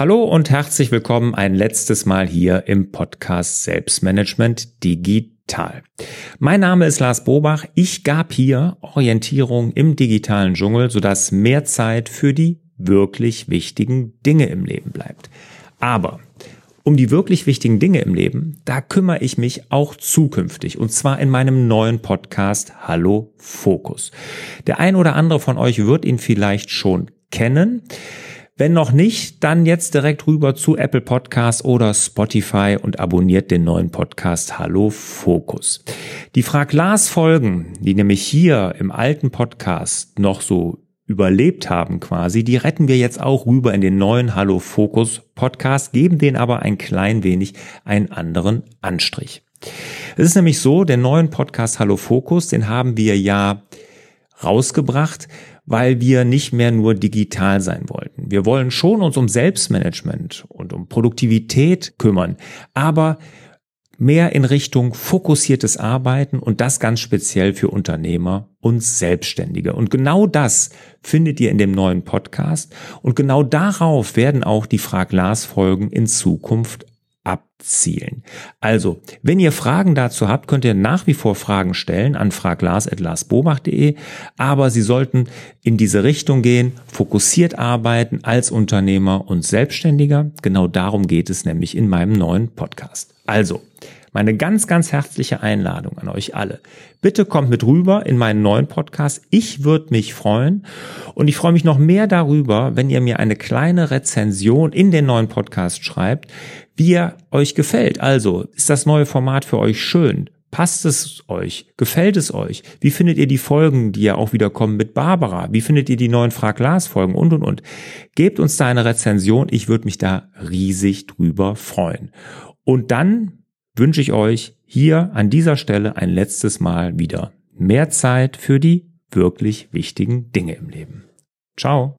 Hallo und herzlich willkommen ein letztes Mal hier im Podcast Selbstmanagement Digital. Mein Name ist Lars Bobach. Ich gab hier Orientierung im digitalen Dschungel, sodass mehr Zeit für die wirklich wichtigen Dinge im Leben bleibt. Aber um die wirklich wichtigen Dinge im Leben, da kümmere ich mich auch zukünftig und zwar in meinem neuen Podcast Hallo Fokus. Der ein oder andere von euch wird ihn vielleicht schon kennen. Wenn noch nicht, dann jetzt direkt rüber zu Apple Podcast oder Spotify und abonniert den neuen Podcast Hallo Fokus. Die Frag Lars Folgen, die nämlich hier im alten Podcast noch so überlebt haben quasi, die retten wir jetzt auch rüber in den neuen Hallo Fokus Podcast, geben denen aber ein klein wenig einen anderen Anstrich. Es ist nämlich so, den neuen Podcast Hallo Fokus, den haben wir ja rausgebracht, weil wir nicht mehr nur digital sein wollten. Wir wollen schon uns um Selbstmanagement und um Produktivität kümmern, aber mehr in Richtung fokussiertes Arbeiten und das ganz speziell für Unternehmer und Selbstständige. Und genau das findet ihr in dem neuen Podcast und genau darauf werden auch die Frag Lars Folgen in Zukunft abzielen. Also, wenn ihr Fragen dazu habt, könnt ihr nach wie vor Fragen stellen an fraglas@larsbobach.de, aber sie sollten in diese Richtung gehen, fokussiert arbeiten als Unternehmer und Selbstständiger. Genau darum geht es nämlich in meinem neuen Podcast. Also, meine ganz, ganz herzliche Einladung an euch alle. Bitte kommt mit rüber in meinen neuen Podcast. Ich würde mich freuen und ich freue mich noch mehr darüber, wenn ihr mir eine kleine Rezension in den neuen Podcast schreibt, wie er euch gefällt. Also, ist das neue Format für euch schön? Passt es euch? Gefällt es euch? Wie findet ihr die Folgen, die ja auch wieder kommen mit Barbara? Wie findet ihr die neuen Frag-Lars-Folgen und? Gebt uns da eine Rezension. Ich würde mich da riesig drüber freuen. Und dann wünsche ich euch hier an dieser Stelle ein letztes Mal wieder mehr Zeit für die wirklich wichtigen Dinge im Leben. Ciao!